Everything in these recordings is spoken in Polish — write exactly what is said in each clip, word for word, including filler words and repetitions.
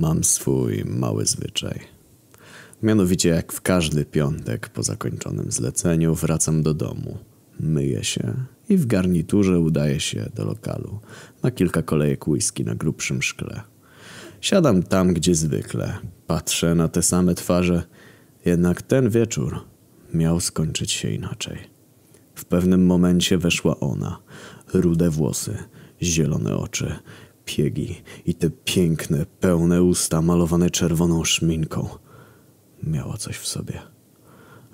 mam swój mały zwyczaj. Mianowicie jak w każdy piątek po zakończonym zleceniu wracam do domu. Myję się i w garniturze udaję się do lokalu. Na kilka kolejek whisky na grubszym szkle. Siadam tam, gdzie zwykle. Patrzę na te same twarze. Jednak ten wieczór miał skończyć się inaczej. W pewnym momencie weszła ona. Rude włosy, zielone oczy, piegi i te piękne, pełne usta malowane czerwoną szminką. Miała coś w sobie.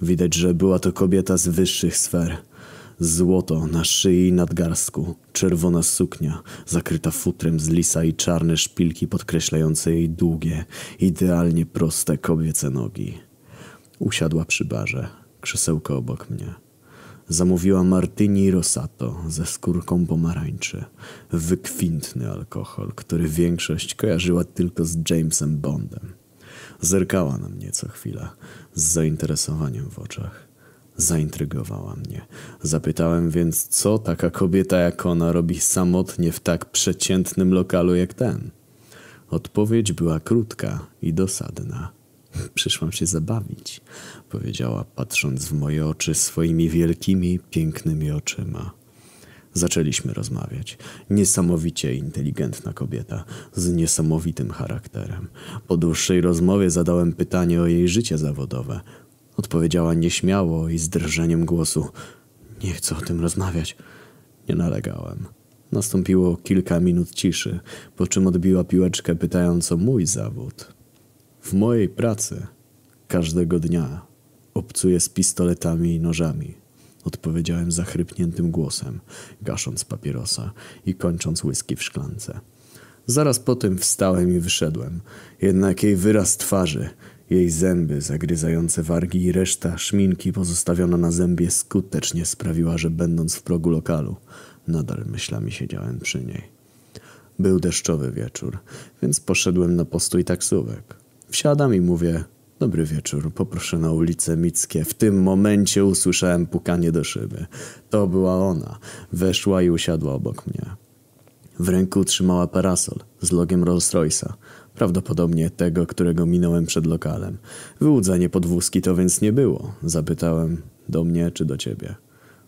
Widać, że była to kobieta z wyższych sfer. Złoto na szyi i nadgarstku, czerwona suknia, zakryta futrem z lisa i czarne szpilki podkreślające jej długie, idealnie proste kobiece nogi. Usiadła przy barze, krzesełko obok mnie. Zamówiła martini rosato ze skórką pomarańczy. Wykwintny alkohol, który większość kojarzyła tylko z Jamesem Bondem. Zerkała na mnie co chwila, z zainteresowaniem w oczach. Zaintrygowała mnie. Zapytałem więc, co taka kobieta jak ona robi samotnie w tak przeciętnym lokalu jak ten. Odpowiedź była krótka i dosadna. Przyszłam się zabawić, powiedziała, patrząc w moje oczy swoimi wielkimi, pięknymi oczyma. Zaczęliśmy rozmawiać. Niesamowicie inteligentna kobieta, z niesamowitym charakterem. Po dłuższej rozmowie zadałem pytanie o jej życie zawodowe. Odpowiedziała nieśmiało i z drżeniem głosu. Nie chcę o tym rozmawiać. Nie nalegałem. Nastąpiło kilka minut ciszy, po czym odbiła piłeczkę, pytając o mój zawód. W mojej pracy każdego dnia obcuję z pistoletami i nożami. Odpowiedziałem zachrypniętym głosem, gasząc papierosa i kończąc whisky w szklance. Zaraz po tym wstałem i wyszedłem. Jednak jej wyraz twarzy, jej zęby zagryzające wargi i reszta szminki pozostawiona na zębie skutecznie sprawiła, że będąc w progu lokalu, nadal myślami siedziałem przy niej. Był deszczowy wieczór, więc poszedłem na postój taksówek. Wsiadam i mówię, dobry wieczór, poproszę na ulicę Mickie. W tym momencie usłyszałem pukanie do szyby. To była ona. Weszła i usiadła obok mnie. W ręku trzymała parasol z logiem Rolls-Royce'a. Prawdopodobnie tego, którego minąłem przed lokalem. Wyłudzenie podwózki to więc nie było. Zapytałem, do mnie czy do ciebie?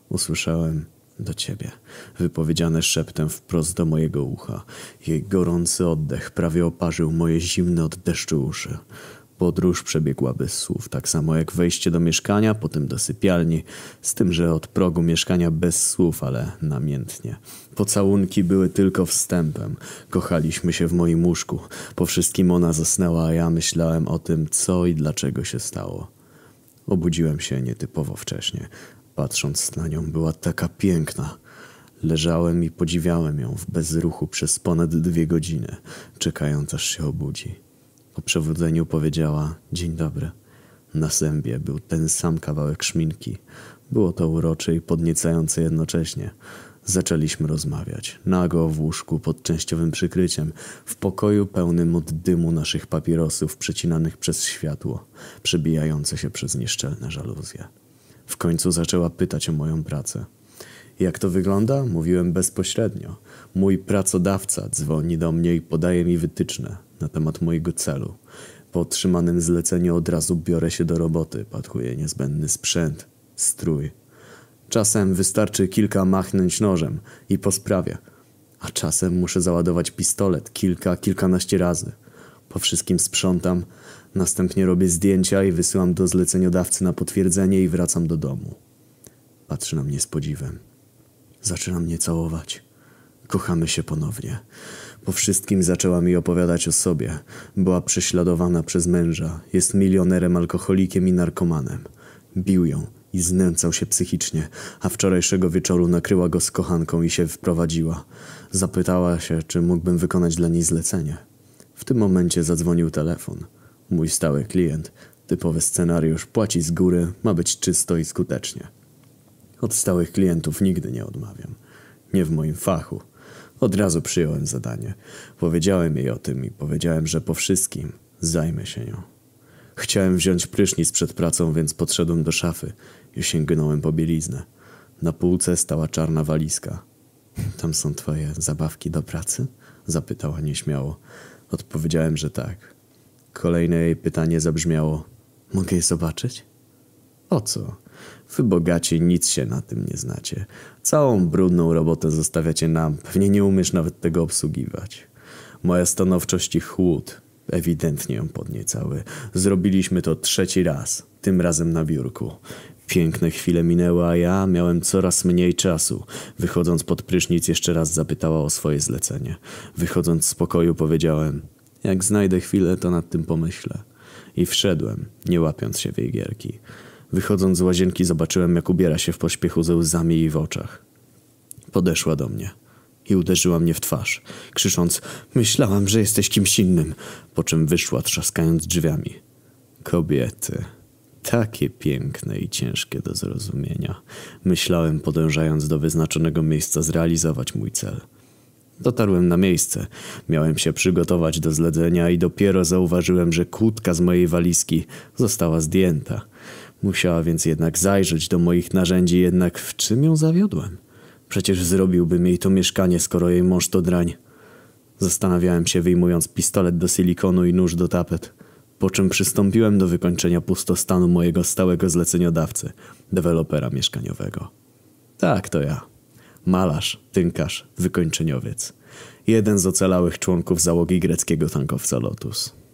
Usłyszałem, do ciebie. Wypowiedziane szeptem wprost do mojego ucha. Jej gorący oddech prawie oparzył moje zimne od deszczu uszy. Podróż przebiegła bez słów, tak samo jak wejście do mieszkania, potem do sypialni, z tym, że od progu mieszkania bez słów, ale namiętnie. Pocałunki były tylko wstępem. Kochaliśmy się w moim łóżku. Po wszystkim ona zasnęła, a ja myślałem o tym, co i dlaczego się stało. Obudziłem się nietypowo wcześnie. Patrząc na nią, była taka piękna. Leżałem i podziwiałem ją w bezruchu przez ponad dwie godziny, czekając aż się obudzi. Po przewodzeniu powiedziała dzień dobry. Na zębie był ten sam kawałek szminki. Było to urocze i podniecające jednocześnie. Zaczęliśmy rozmawiać. Nago w łóżku pod częściowym przykryciem. W pokoju pełnym od dymu naszych papierosów przecinanych przez światło, przebijające się przez nieszczelne żaluzje. W końcu zaczęła pytać o moją pracę. Jak to wygląda? Mówiłem bezpośrednio. Mój pracodawca dzwoni do mnie i podaje mi wytyczne na temat mojego celu. Po otrzymanym zleceniu od razu biorę się do roboty, pakuję niezbędny sprzęt, strój. Czasem wystarczy kilka machnąć nożem i po sprawie, a czasem muszę załadować pistolet kilka, kilkanaście razy. Po wszystkim sprzątam, następnie robię zdjęcia i wysyłam do zleceniodawcy na potwierdzenie i wracam do domu. Patrzy na mnie z podziwem. Zaczyna mnie całować. Kochamy się ponownie. Po wszystkim zaczęła mi opowiadać o sobie. Była prześladowana przez męża. Jest milionerem, alkoholikiem i narkomanem. Bił ją i znęcał się psychicznie, a wczorajszego wieczoru nakryła go z kochanką i się wprowadziła. Zapytała się, czy mógłbym wykonać dla niej zlecenie. W tym momencie zadzwonił telefon. Mój stały klient. Typowy scenariusz. Płaci z góry, ma być czysto i skutecznie. Od stałych klientów nigdy nie odmawiam. Nie w moim fachu. Od razu przyjąłem zadanie. Powiedziałem jej o tym i powiedziałem, że po wszystkim zajmę się nią. Chciałem wziąć prysznic przed pracą, więc podszedłem do szafy i sięgnąłem po bieliznę. Na półce stała czarna walizka. Tam są twoje zabawki do pracy? Zapytała nieśmiało. Odpowiedziałem, że tak. Kolejne jej pytanie zabrzmiało: mogę je zobaczyć? O co? Wy bogaci nic się na tym nie znacie. Całą brudną robotę zostawiacie nam. Pewnie nie umiesz nawet tego obsługiwać. Moja stanowczość i chłód ewidentnie ją podniecały. Zrobiliśmy to trzeci raz, tym razem na biurku. Piękne chwile minęły, a ja miałem coraz mniej czasu. Wychodząc pod prysznic, jeszcze raz zapytała o swoje zlecenie. Wychodząc z pokoju powiedziałem: jak znajdę chwilę, to nad tym pomyślę. I wszedłem, nie łapiąc się w jej gierki. Wychodząc z łazienki zobaczyłem, jak ubiera się w pośpiechu ze łzami jej w oczach. Podeszła do mnie i uderzyła mnie w twarz, krzycząc: myślałam, że jesteś kimś innym. Po czym wyszła, trzaskając drzwiami. Kobiety. Takie piękne i ciężkie do zrozumienia. Myślałem, podążając do wyznaczonego miejsca, zrealizować mój cel. Dotarłem na miejsce. Miałem się przygotować do zlecenia i dopiero zauważyłem, że kłódka z mojej walizki została zdjęta. Musiała więc jednak zajrzeć do moich narzędzi, jednak w czym ją zawiodłem? Przecież zrobiłbym jej to mieszkanie, skoro jej mąż to drań. Zastanawiałem się, wyjmując pistolet do silikonu i nóż do tapet. Po czym przystąpiłem do wykończenia pustostanu mojego stałego zleceniodawcy, dewelopera mieszkaniowego. Tak, to ja. Malarz, tynkarz, wykończeniowiec. Jeden z ocalałych członków załogi greckiego tankowca Lotus.